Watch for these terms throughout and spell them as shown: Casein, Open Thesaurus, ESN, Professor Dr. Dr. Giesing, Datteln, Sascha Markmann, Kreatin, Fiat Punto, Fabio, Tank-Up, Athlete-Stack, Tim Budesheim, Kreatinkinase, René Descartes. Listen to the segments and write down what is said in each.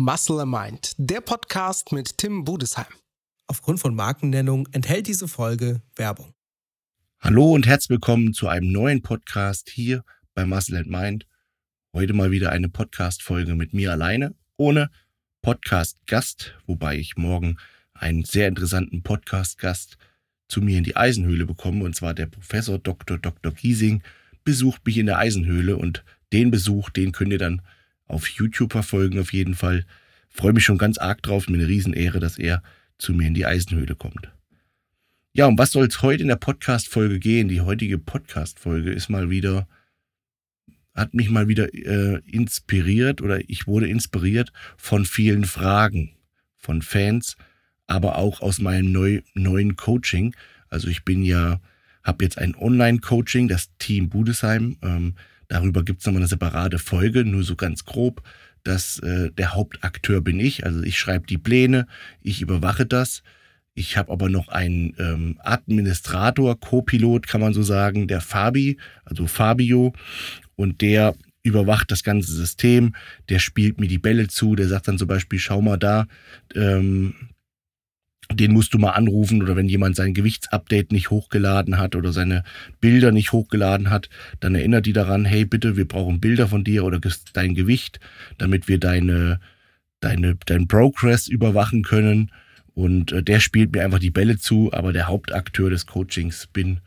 Muscle and Mind, der Podcast mit Tim Budesheim. Aufgrund von Markennennung enthält diese Folge Werbung. Hallo und herzlich willkommen zu einem neuen Podcast hier bei Muscle and Mind. Heute mal wieder eine Podcast-Folge mit mir alleine, ohne Podcast-Gast, wobei ich morgen einen sehr interessanten Podcast-Gast zu mir in die Eisenhöhle bekomme, und zwar der Professor Dr. Dr. Giesing besucht mich in der Eisenhöhle, und den Besuch, den könnt ihr dann auf YouTube verfolgen auf jeden Fall. Freue mich schon ganz arg drauf, mir eine Riesenehre, dass er zu mir in die Eisenhöhle kommt. Ja, und was soll es heute in der Podcast-Folge gehen? Die heutige Podcast-Folge ist hat mich mal wieder inspiriert, oder ich wurde inspiriert von vielen Fragen von Fans, aber auch aus meinem neuen Coaching. Also ich habe jetzt ein Online-Coaching, das Team Budesheim. Darüber gibt es nochmal eine separate Folge, nur so ganz grob, dass der Hauptakteur bin ich. Also ich schreibe die Pläne, ich überwache das. Ich habe aber noch einen Administrator, Co-Pilot kann man so sagen, der Fabio. Und der überwacht das ganze System, der spielt mir die Bälle zu, der sagt dann zum Beispiel, schau mal da, den musst du mal anrufen, oder wenn jemand sein Gewichtsupdate nicht hochgeladen hat oder seine Bilder nicht hochgeladen hat, dann erinnert die daran, hey bitte, wir brauchen Bilder von dir oder dein Gewicht, damit wir dein Progress überwachen können. Und der spielt mir einfach die Bälle zu, aber der Hauptakteur des Coachings bin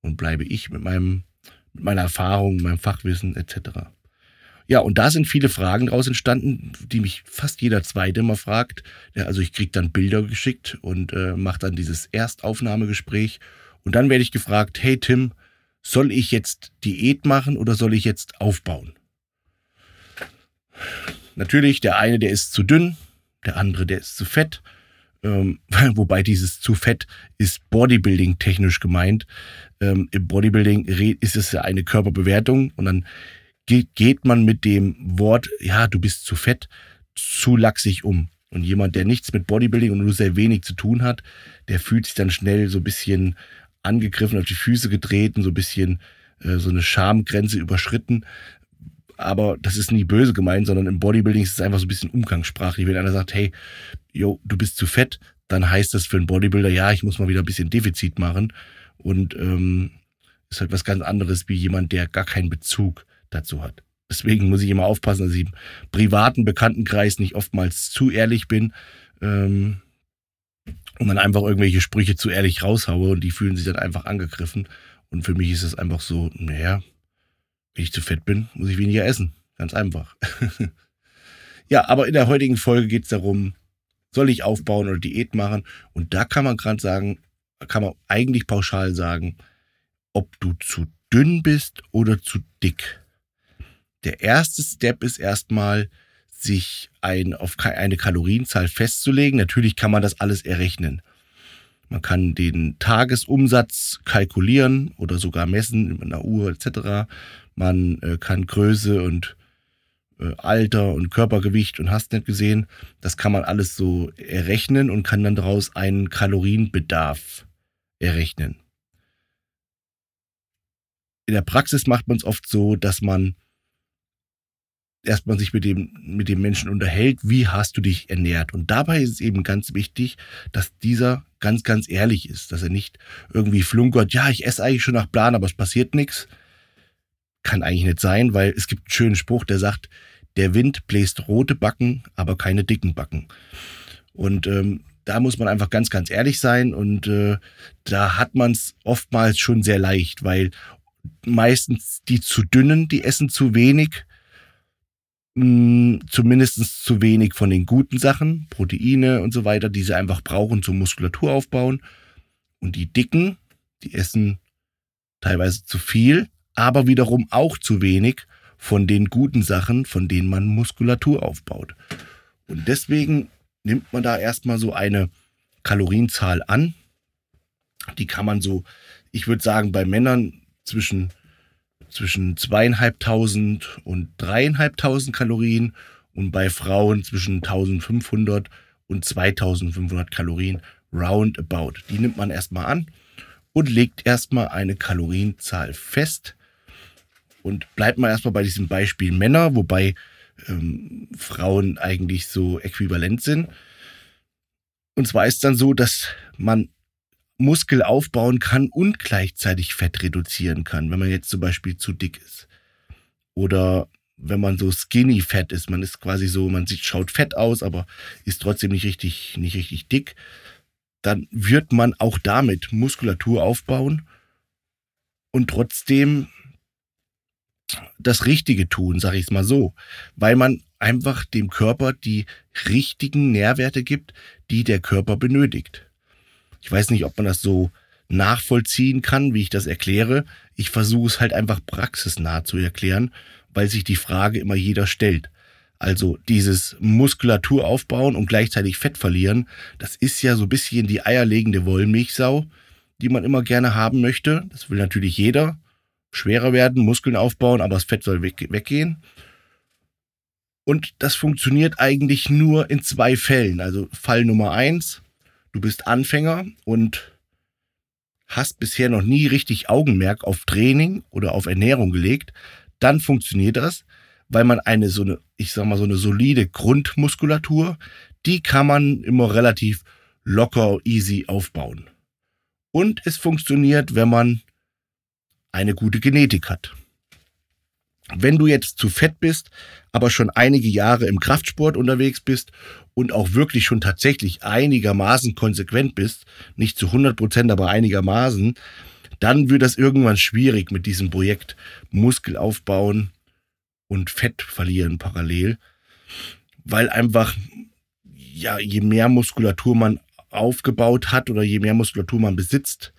und bleibe ich mit meiner Erfahrung, meinem Fachwissen etc. Ja, und da sind viele Fragen draus entstanden, die mich fast jeder Zweite mal fragt. Ja, also ich kriege dann Bilder geschickt und mache dann dieses Erstaufnahmegespräch. Und dann werde ich gefragt, hey Tim, soll ich jetzt Diät machen oder soll ich jetzt aufbauen? Natürlich, der eine, der ist zu dünn, der andere, der ist zu fett. Wobei dieses zu fett ist Bodybuilding technisch gemeint. Im Bodybuilding ist es ja eine Körperbewertung, und dann geht man mit dem Wort, ja, du bist zu fett, zu laxig um. Und jemand, der nichts mit Bodybuilding und nur sehr wenig zu tun hat, der fühlt sich dann schnell so ein bisschen angegriffen, auf die Füße getreten, so ein bisschen so eine Schamgrenze überschritten. Aber das ist nie böse gemeint, sondern im Bodybuilding ist es einfach so ein bisschen umgangssprachlich. Wenn einer sagt, hey, yo, du bist zu fett, dann heißt das für einen Bodybuilder, ja, ich muss mal wieder ein bisschen Defizit machen. Und ist halt was ganz anderes wie jemand, der gar keinen Bezug dazu hat. Deswegen muss ich immer aufpassen, dass ich im privaten Bekanntenkreis nicht oftmals zu ehrlich bin und dann einfach irgendwelche Sprüche zu ehrlich raushaue, und die fühlen sich dann einfach angegriffen. Und für mich ist es einfach so, naja, wenn ich zu fett bin, muss ich weniger essen. Ganz einfach. Ja, aber in der heutigen Folge geht es darum, soll ich aufbauen oder Diät machen? Und da kann man eigentlich pauschal sagen, ob du zu dünn bist oder zu dick. Der erste Step ist erstmal, sich auf eine Kalorienzahl festzulegen. Natürlich kann man das alles errechnen. Man kann den Tagesumsatz kalkulieren oder sogar messen mit einer Uhr etc. Man kann Größe und Alter und Körpergewicht und hast nicht gesehen. Das kann man alles so errechnen und kann dann daraus einen Kalorienbedarf errechnen. In der Praxis macht man es oft so, dass man erstmal sich mit dem Menschen unterhält, wie hast du dich ernährt? Und dabei ist es eben ganz wichtig, dass dieser ganz, ganz ehrlich ist, dass er nicht irgendwie flunkert, ja, ich esse eigentlich schon nach Plan, aber es passiert nichts. Kann eigentlich nicht sein, weil es gibt einen schönen Spruch, der sagt, der Wind bläst rote Backen, aber keine dicken Backen. Und da muss man einfach ganz, ganz ehrlich sein, und da hat man es oftmals schon sehr leicht, weil meistens die zu dünnen, die essen zu wenig, zumindest zu wenig von den guten Sachen, Proteine und so weiter, die sie einfach brauchen zum Muskulatur aufbauen. Und die dicken, die essen teilweise zu viel, aber wiederum auch zu wenig von den guten Sachen, von denen man Muskulatur aufbaut. Und deswegen nimmt man da erstmal so eine Kalorienzahl an. Die kann man so, ich würde sagen, bei Männern zwischen 2.500 und 3.500 Kalorien, und bei Frauen zwischen 1.500 und 2.500 Kalorien roundabout. Die nimmt man erstmal an und legt erstmal eine Kalorienzahl fest. Und bleibt mal erstmal bei diesem Beispiel Männer, wobei Frauen eigentlich so äquivalent sind. Und zwar ist es dann so, dass man Muskel aufbauen kann und gleichzeitig Fett reduzieren kann, wenn man jetzt zum Beispiel zu dick ist. Oder wenn man so skinny fett ist, man ist quasi so, man schaut fett aus, aber ist trotzdem nicht richtig dick, dann wird man auch damit Muskulatur aufbauen und trotzdem das Richtige tun, sage ich es mal so, weil man einfach dem Körper die richtigen Nährwerte gibt, die der Körper benötigt. Ich weiß nicht, ob man das so nachvollziehen kann, wie ich das erkläre. Ich versuche es halt einfach praxisnah zu erklären, weil sich die Frage immer jeder stellt. Also dieses Muskulatur aufbauen und gleichzeitig Fett verlieren, das ist ja so ein bisschen die eierlegende Wollmilchsau, die man immer gerne haben möchte. Das will natürlich jeder. Schwerer werden, Muskeln aufbauen, aber das Fett soll weggehen. Und das funktioniert eigentlich nur in zwei Fällen. Also Fall Nummer 1, du bist Anfänger und hast bisher noch nie richtig Augenmerk auf Training oder auf Ernährung gelegt, dann funktioniert das, weil man eine solide Grundmuskulatur, die kann man immer relativ locker, easy aufbauen. Und es funktioniert, wenn man eine gute Genetik hat. Wenn du jetzt zu fett bist, aber schon einige Jahre im Kraftsport unterwegs bist und auch wirklich schon tatsächlich einigermaßen konsequent bist, nicht zu 100%, aber einigermaßen, dann wird das irgendwann schwierig mit diesem Projekt Muskel aufbauen und Fett verlieren parallel, weil einfach, ja, je mehr Muskulatur man aufgebaut hat oder je mehr Muskulatur man besitzt,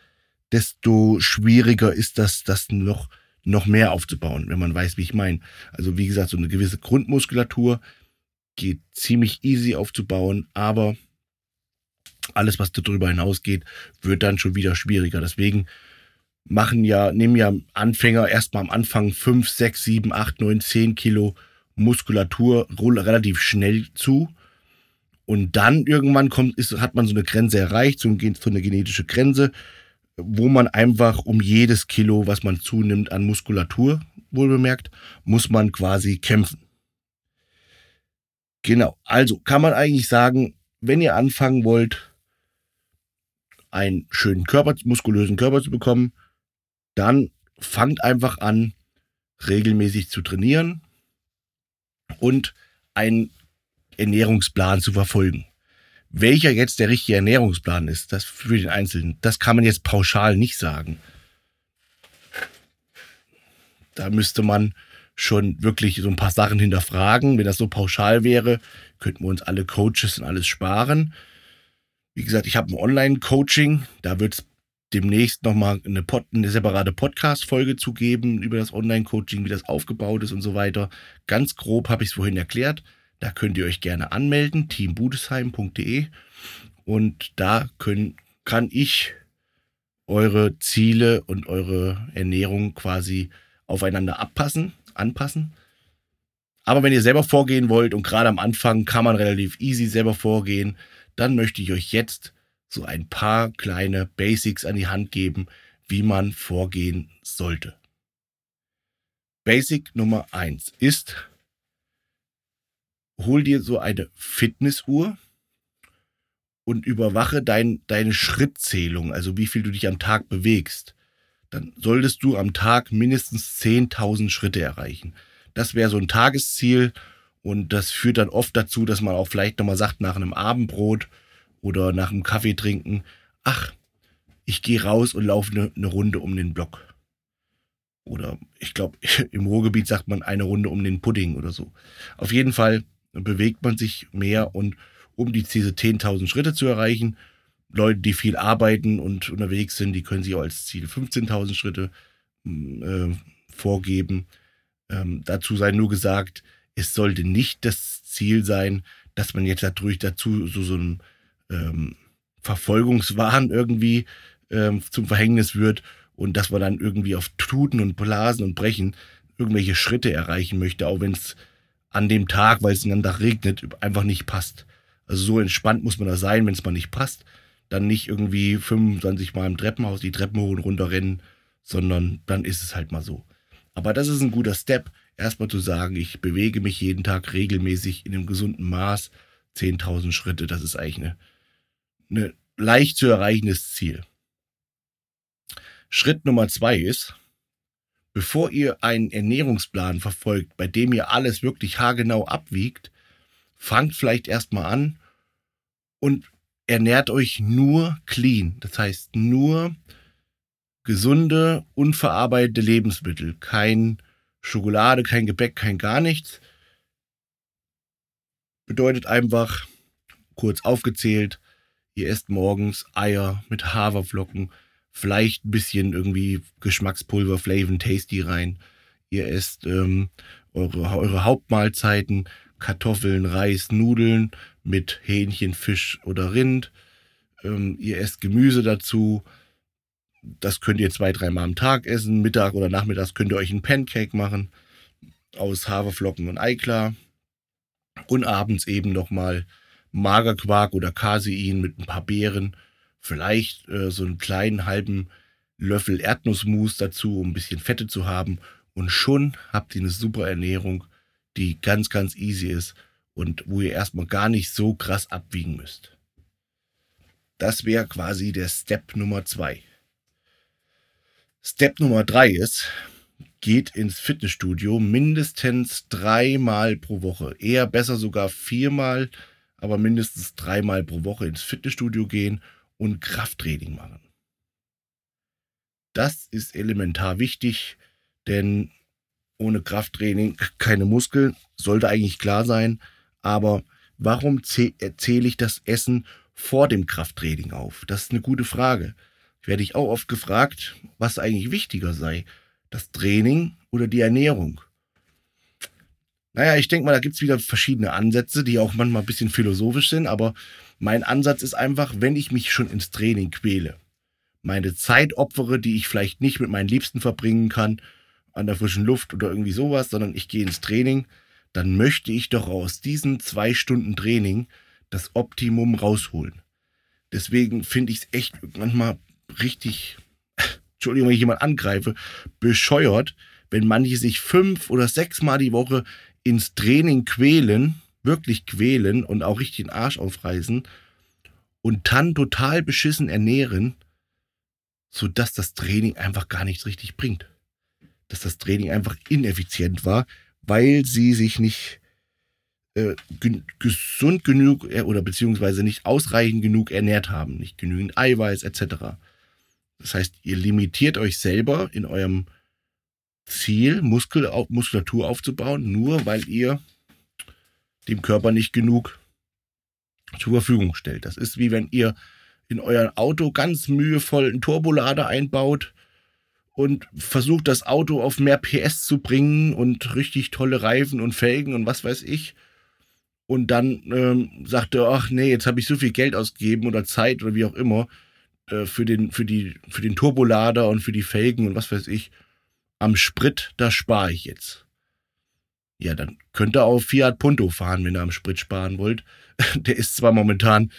desto schwieriger ist das noch mehr aufzubauen, wenn man weiß, wie ich meine. Also wie gesagt, so eine gewisse Grundmuskulatur geht ziemlich easy aufzubauen, aber alles, was darüber hinausgeht, wird dann schon wieder schwieriger. Deswegen nehmen ja Anfänger erstmal am Anfang 5, 6, 7, 8, 9, 10 Kilo Muskulatur relativ schnell zu. Und dann irgendwann hat man so eine Grenze erreicht, so eine genetische Grenze, wo man einfach um jedes Kilo, was man zunimmt an Muskulatur, wohlbemerkt, muss man quasi kämpfen. Genau, also kann man eigentlich sagen, wenn ihr anfangen wollt, einen schönen muskulösen Körper zu bekommen, dann fangt einfach an, regelmäßig zu trainieren und einen Ernährungsplan zu verfolgen. Welcher jetzt der richtige Ernährungsplan ist, das für den Einzelnen, das kann man jetzt pauschal nicht sagen. Da müsste man schon wirklich so ein paar Sachen hinterfragen. Wenn das so pauschal wäre, könnten wir uns alle Coaches und alles sparen. Wie gesagt, ich habe ein Online-Coaching, da wird es demnächst nochmal eine separate Podcast-Folge zu geben über das Online-Coaching, wie das aufgebaut ist und so weiter. Ganz grob habe ich es vorhin erklärt. Da könnt ihr euch gerne anmelden, teambudesheim.de, und da kann ich eure Ziele und eure Ernährung quasi aufeinander anpassen. Aber wenn ihr selber vorgehen wollt, und gerade am Anfang kann man relativ easy selber vorgehen, dann möchte ich euch jetzt so ein paar kleine Basics an die Hand geben, wie man vorgehen sollte. Basic Nummer 1 ist: Hol dir so eine Fitnessuhr und überwache deine Schrittzählung, also wie viel du dich am Tag bewegst. Dann solltest du am Tag mindestens 10.000 Schritte erreichen. Das wäre so ein Tagesziel, und das führt dann oft dazu, dass man auch vielleicht nochmal sagt, nach einem Abendbrot oder nach einem Kaffee trinken, ach, ich gehe raus und laufe eine Runde um den Block. Oder ich glaube, im Ruhrgebiet sagt man eine Runde um den Pudding oder so. Auf jeden Fall bewegt man sich mehr, und um diese 10.000 Schritte zu erreichen, Leute, die viel arbeiten und unterwegs sind, die können sich auch als Ziel 15.000 Schritte vorgeben. Dazu sei nur gesagt, es sollte nicht das Ziel sein, dass man jetzt dadurch dazu so ein Verfolgungswahn irgendwie zum Verhängnis wird und dass man dann irgendwie auf Tuten und Blasen und Brechen irgendwelche Schritte erreichen möchte, auch wenn es an dem Tag, weil es den ganzen Tag regnet, einfach nicht passt. Also so entspannt muss man da sein, wenn es mal nicht passt. Dann nicht irgendwie 25 Mal im Treppenhaus die Treppen hoch und runter rennen, sondern dann ist es halt mal so. Aber das ist ein guter Step. erstmal zu sagen, ich bewege mich jeden Tag regelmäßig in einem gesunden Maß, 10.000 Schritte, das ist eigentlich ein leicht zu erreichendes Ziel. Schritt Nummer 2 ist, bevor ihr einen Ernährungsplan verfolgt, bei dem ihr alles wirklich haargenau abwiegt, fangt vielleicht erstmal an und ernährt euch nur clean. Das heißt nur gesunde, unverarbeitete Lebensmittel. Kein Schokolade, kein Gebäck, kein gar nichts. Bedeutet einfach, kurz aufgezählt, ihr esst morgens Eier mit Haferflocken, vielleicht ein bisschen irgendwie Geschmackspulver, Flavin Tasty rein. Ihr esst eure Hauptmahlzeiten, Kartoffeln, Reis, Nudeln mit Hähnchen, Fisch oder Rind. Ihr esst Gemüse dazu. Das könnt ihr 2-3 Mal am Tag essen. Mittag oder nachmittags könnt ihr euch ein Pancake machen aus Haferflocken und Eiklar. Und abends eben nochmal Magerquark oder Casein mit ein paar Beeren. Vielleicht so einen kleinen halben Löffel Erdnussmus dazu, um ein bisschen Fette zu haben. Und schon habt ihr eine super Ernährung, die ganz, ganz easy ist. Und wo ihr erstmal gar nicht so krass abwiegen müsst. Das wäre quasi der Step Nummer 2. Step Nummer 3 ist, geht ins Fitnessstudio mindestens 3 Mal pro Woche. Eher besser sogar 4 Mal, aber mindestens 3 Mal pro Woche ins Fitnessstudio gehen und Krafttraining machen. Das ist elementar wichtig, denn ohne Krafttraining keine Muskeln, sollte eigentlich klar sein. Aber warum zähle ich das Essen vor dem Krafttraining auf? Das ist eine gute Frage. Werde ich auch oft gefragt, was eigentlich wichtiger sei, das Training oder die Ernährung. Naja, ich denke mal, da gibt es wieder verschiedene Ansätze, die auch manchmal ein bisschen philosophisch sind. Aber mein Ansatz ist einfach, wenn ich mich schon ins Training quäle, meine Zeit opfere, die ich vielleicht nicht mit meinen Liebsten verbringen kann, an der frischen Luft oder irgendwie sowas, sondern ich gehe ins Training, dann möchte ich doch aus diesen 2 Stunden Training das Optimum rausholen. Deswegen finde ich es echt manchmal richtig, Entschuldigung, wenn ich jemanden angreife, bescheuert, wenn manche sich 5 oder 6 Mal die Woche ins Training quälen, wirklich quälen und auch richtig den Arsch aufreißen und dann total beschissen ernähren, sodass das Training einfach gar nichts richtig bringt. Dass das Training einfach ineffizient war, weil sie sich nicht gesund genug oder beziehungsweise nicht ausreichend genug ernährt haben, nicht genügend Eiweiß etc. Das heißt, ihr limitiert euch selber in eurem Ziel, Muskulatur aufzubauen, nur weil ihr dem Körper nicht genug zur Verfügung stellt. Das ist wie wenn ihr in euer Auto ganz mühevoll einen Turbolader einbaut und versucht, das Auto auf mehr PS zu bringen und richtig tolle Reifen und Felgen und was weiß ich. Und dann sagt er, ach nee, jetzt habe ich so viel Geld ausgegeben oder Zeit oder wie auch immer für den Turbolader und für die Felgen und was weiß ich. Am Sprit, da spare ich jetzt. Ja, dann könnt ihr auch Fiat Punto fahren, wenn ihr am Sprit sparen wollt. Der ist zwar momentan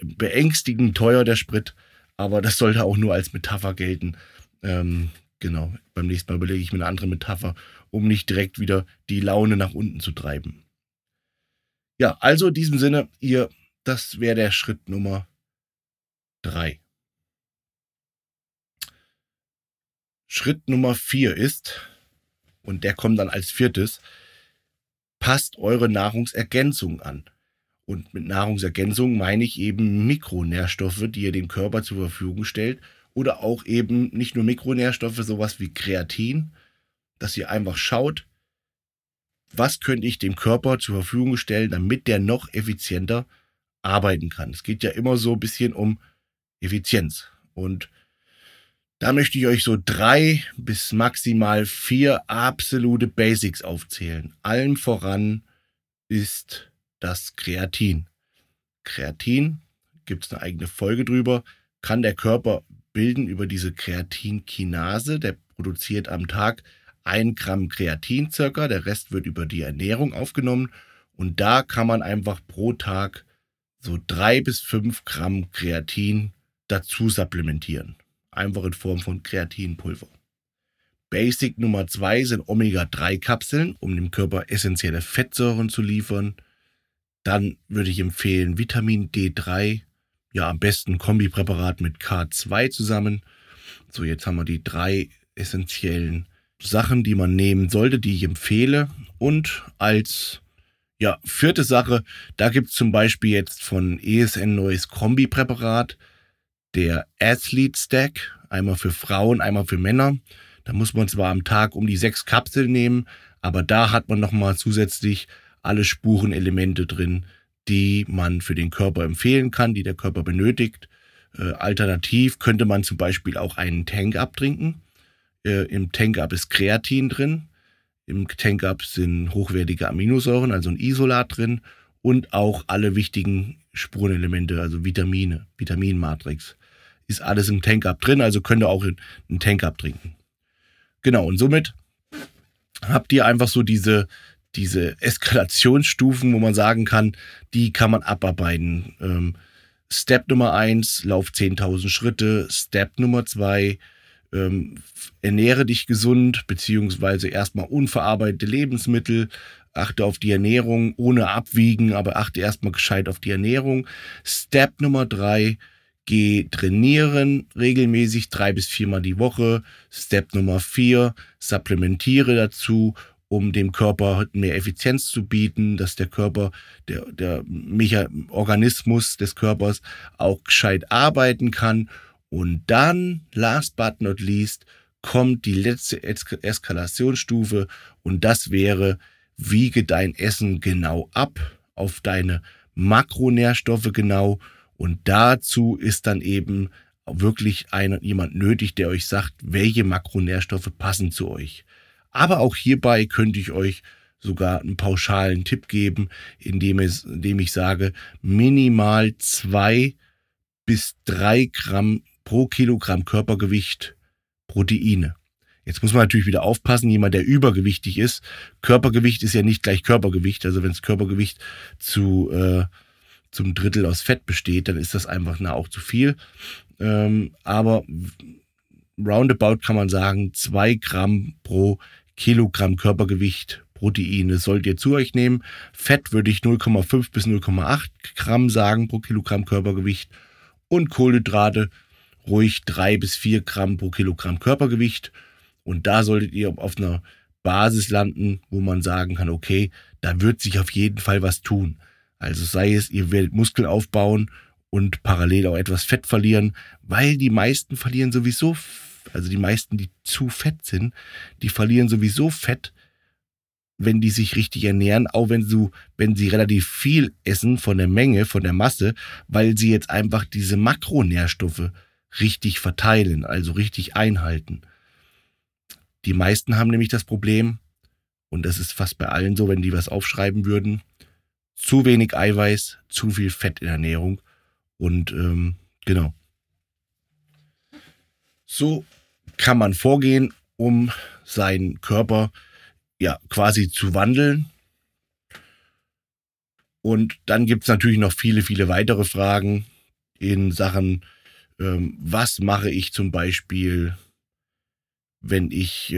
beängstigend teuer, der Sprit, aber das sollte auch nur als Metapher gelten. Genau, beim nächsten Mal überlege ich mir eine andere Metapher, um nicht direkt wieder die Laune nach unten zu treiben. Ja, also in diesem Sinne, das wäre der Schritt Nummer 3. Schritt Nummer 4 ist, und der kommt dann als viertes, passt eure Nahrungsergänzung an. Und mit Nahrungsergänzung meine ich eben Mikronährstoffe, die ihr dem Körper zur Verfügung stellt. Oder auch eben nicht nur Mikronährstoffe, sowas wie Kreatin, dass ihr einfach schaut, was könnte ich dem Körper zur Verfügung stellen, damit der noch effizienter arbeiten kann. Es geht ja immer so ein bisschen um Effizienz. Und da möchte ich euch so 3 bis maximal 4 absolute Basics aufzählen. Allem voran ist das Kreatin. Kreatin, gibt es eine eigene Folge drüber, kann der Körper bilden über diese Kreatinkinase. Der produziert am Tag 1 Gramm Kreatin circa. Der Rest wird über die Ernährung aufgenommen. Und da kann man einfach pro Tag so 3 bis 5 Gramm Kreatin dazu supplementieren. Einfach in Form von Kreatinpulver. Basic Nummer 2 sind Omega-3-Kapseln, um dem Körper essentielle Fettsäuren zu liefern. Dann würde ich empfehlen Vitamin D3, ja am besten Kombipräparat mit K2 zusammen. So, jetzt haben wir die 3 essentiellen Sachen, die man nehmen sollte, die ich empfehle. Und als vierte Sache, da gibt es zum Beispiel jetzt von ESN neues Kombipräparat, der Athlete-Stack, einmal für Frauen, einmal für Männer. Da muss man zwar am Tag um die 6 Kapseln nehmen, aber da hat man nochmal zusätzlich alle Spurenelemente drin, die man für den Körper empfehlen kann, die der Körper benötigt. Alternativ könnte man zum Beispiel auch einen Tank-Up trinken. Im Tank-Up ist Kreatin drin. Im Tank-Up sind hochwertige Aminosäuren, also ein Isolat drin und auch alle wichtigen Spurenelemente, also Vitamine, Vitaminmatrix. Ist alles im Tank-Up drin, also könnt ihr auch einen Tank-Up trinken. Genau, und somit habt ihr einfach so diese Eskalationsstufen, wo man sagen kann, die kann man abarbeiten. Step Nummer 1, lauf 10.000 Schritte. Step Nummer 2, ernähre dich gesund, beziehungsweise erstmal unverarbeitete Lebensmittel. Achte auf die Ernährung, ohne abwiegen, aber achte erstmal gescheit auf die Ernährung. Step Nummer 3, geh trainieren regelmäßig 3 bis 4 Mal die Woche. Step Nummer 4, supplementiere dazu, um dem Körper mehr Effizienz zu bieten, dass der Körper, der Organismus des Körpers auch gescheit arbeiten kann. Und dann, last but not least, kommt die letzte Eskalationsstufe und das wäre, wiege dein Essen genau ab, auf deine Makronährstoffe genau und dazu ist dann eben wirklich jemand nötig, der euch sagt, welche Makronährstoffe passen zu euch. Aber auch hierbei könnte ich euch sogar einen pauschalen Tipp geben, indem ich sage, minimal 2 bis 3 Gramm pro Kilogramm Körpergewicht Proteine. Jetzt muss man natürlich wieder aufpassen, jemand, der übergewichtig ist. Körpergewicht ist ja nicht gleich Körpergewicht. Also wenn das Körpergewicht zum Drittel aus Fett besteht, dann ist das einfach auch zu viel. Aber roundabout kann man sagen, 2 Gramm pro Kilogramm Körpergewicht Proteine sollt ihr zu euch nehmen. Fett würde ich 0,5 bis 0,8 Gramm sagen pro Kilogramm Körpergewicht und Kohlenhydrate ruhig 3 bis 4 Gramm pro Kilogramm Körpergewicht. Und da solltet ihr auf einer Basis landen, wo man sagen kann, okay, da wird sich auf jeden Fall was tun. Also sei es, ihr werdet Muskeln aufbauen und parallel auch etwas Fett verlieren, weil die meisten verlieren sowieso, also die meisten, die zu fett sind, die verlieren sowieso Fett, wenn die sich richtig ernähren, auch wenn sie relativ viel essen von der Menge, von der Masse, weil sie jetzt einfach diese Makronährstoffe richtig verteilen, also richtig einhalten. Die meisten haben nämlich das Problem, und das ist fast bei allen so, wenn die was aufschreiben würden, zu wenig Eiweiß, zu viel Fett in der Ernährung. Und genau. So kann man vorgehen, um seinen Körper quasi zu wandeln. Und dann gibt es natürlich noch viele, viele weitere Fragen in Sachen, was mache ich zum Beispiel, wenn ich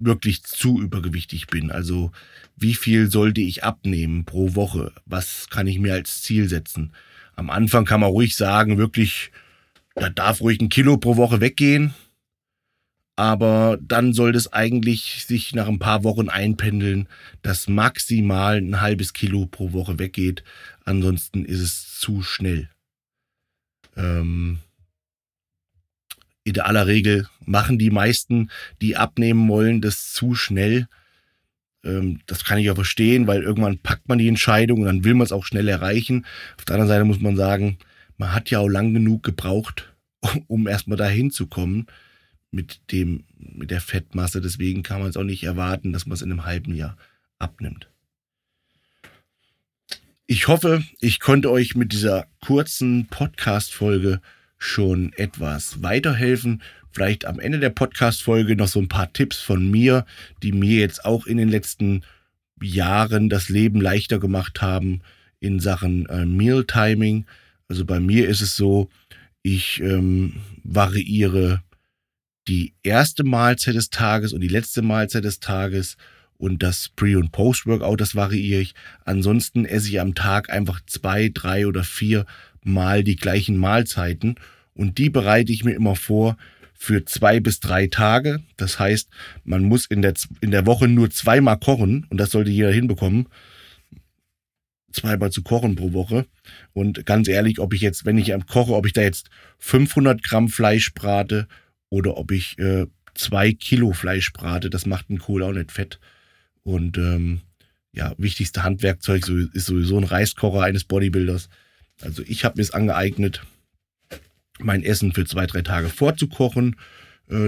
wirklich zu übergewichtig bin? Also wie viel sollte ich abnehmen pro Woche? Was kann ich mir als Ziel setzen? Am Anfang kann man ruhig sagen, wirklich, da darf ruhig 1 Kilo pro Woche weggehen. Aber dann sollte es eigentlich sich nach ein paar Wochen einpendeln, dass maximal 0,5 Kilo pro Woche weggeht. Ansonsten ist es zu schnell. In aller Regel machen die meisten, die abnehmen wollen, das zu schnell. Das kann ich ja verstehen, weil irgendwann packt man die Entscheidung und dann will man es auch schnell erreichen. Auf der anderen Seite muss man sagen, man hat ja auch lang genug gebraucht, um erstmal dahin zu kommen. Mit der Fettmasse. Deswegen kann man es auch nicht erwarten, dass man es in einem halben Jahr abnimmt. Ich hoffe, ich konnte euch mit dieser kurzen Podcast-Folge schon etwas weiterhelfen. Vielleicht am Ende der Podcast-Folge noch so ein paar Tipps von mir, die mir jetzt auch in den letzten Jahren das Leben leichter gemacht haben in Sachen Mealtiming. Also bei mir ist es so, ich variiere die erste Mahlzeit des Tages und die letzte Mahlzeit des Tages und das Pre- und Post-Workout, das variiere ich. Ansonsten esse ich am Tag einfach 2, 3 oder 4 Mal die gleichen Mahlzeiten und die bereite ich mir immer vor für 2 bis 3 Tage. Das heißt, man muss in der Woche nur 2 Mal kochen und das sollte jeder hinbekommen. 2 Mal zu kochen pro Woche. Und ganz ehrlich, wenn ich koche, ob ich da jetzt 500 Gramm Fleisch brate oder ob ich 2 Kilo Fleisch brate, das macht einen Kohl auch nicht fett. Und wichtigste Handwerkzeug ist sowieso ein Reiskocher eines Bodybuilders. Also ich habe mir es angeeignet, mein Essen für 2, 3 Tage vorzukochen.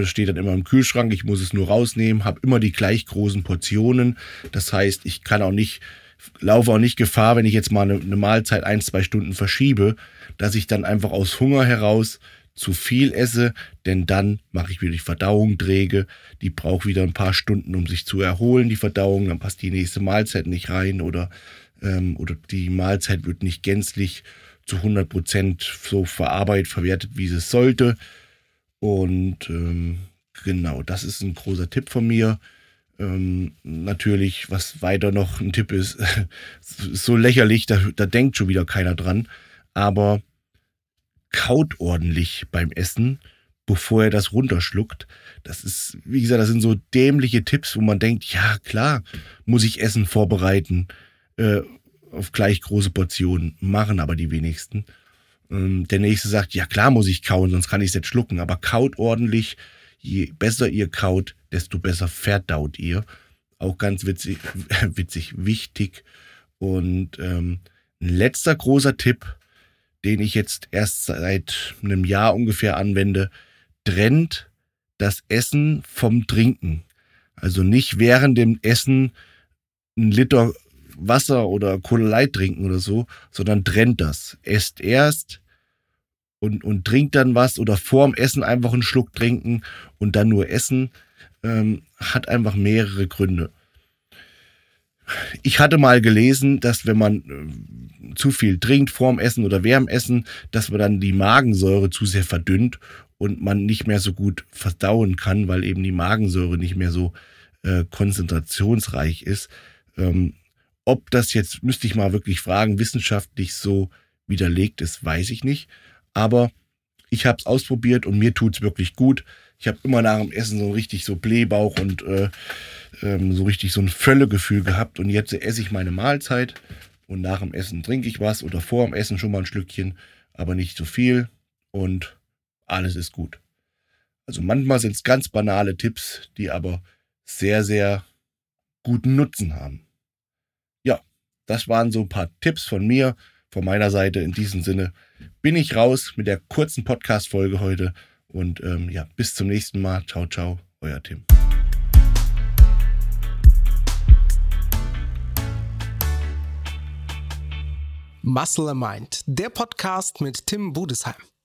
Steht dann immer im Kühlschrank, ich muss es nur rausnehmen, habe immer die gleich großen Portionen. Das heißt, ich laufe auch nicht Gefahr, wenn ich jetzt mal eine Mahlzeit 1, 2 Stunden verschiebe, dass ich dann einfach aus Hunger heraus zu viel esse, denn dann mache ich wieder die Verdauung träge, die braucht wieder ein paar Stunden, um sich zu erholen, die Verdauung, dann passt die nächste Mahlzeit nicht rein oder die Mahlzeit wird nicht gänzlich zu 100% so verwertet, wie es sollte. Und genau, das ist ein großer Tipp von mir. Natürlich, was weiter noch ein Tipp ist, ist so lächerlich, da denkt schon wieder keiner dran, aber kaut ordentlich beim Essen, bevor er das runterschluckt. Das ist, wie gesagt, das sind so dämliche Tipps, wo man denkt, ja klar, muss ich Essen vorbereiten, auf gleich große Portionen, machen aber die wenigsten. Der Nächste sagt, ja klar muss ich kauen, sonst kann ich es nicht schlucken, aber kaut ordentlich. Je besser ihr kaut, desto besser verdaut ihr. Auch ganz wichtig. Und ein letzter großer Tipp, den ich jetzt erst seit einem Jahr ungefähr anwende, trennt das Essen vom Trinken. Also nicht während dem Essen 1 Liter Wasser oder Cola Light trinken oder so, sondern trennt das. Esst erst und trinkt dann was oder vorm Essen einfach einen Schluck trinken und dann nur essen, hat einfach mehrere Gründe. Ich hatte mal gelesen, dass wenn man zu viel trinkt vorm Essen oder während Essen, dass man dann die Magensäure zu sehr verdünnt und man nicht mehr so gut verdauen kann, weil eben die Magensäure nicht mehr so konzentrationsreich ist. Ob das jetzt, müsste ich mal wirklich fragen, wissenschaftlich so widerlegt ist, weiß ich nicht. Aber ich habe es ausprobiert und mir tut es wirklich gut. Ich habe immer nach dem Essen so richtig so Blähbauch und so richtig so ein Völlegefühl gehabt. Und jetzt esse ich meine Mahlzeit und nach dem Essen trinke ich was oder vor dem Essen schon mal ein Schlückchen, aber nicht so viel und alles ist gut. Also manchmal sind es ganz banale Tipps, die aber sehr, sehr guten Nutzen haben. Ja, das waren so ein paar Tipps von mir. Von meiner Seite in diesem Sinne bin ich raus mit der kurzen Podcast-Folge heute und bis zum nächsten Mal. Ciao, ciao, euer Tim. Muscle and Mind, der Podcast mit Tim Budesheim.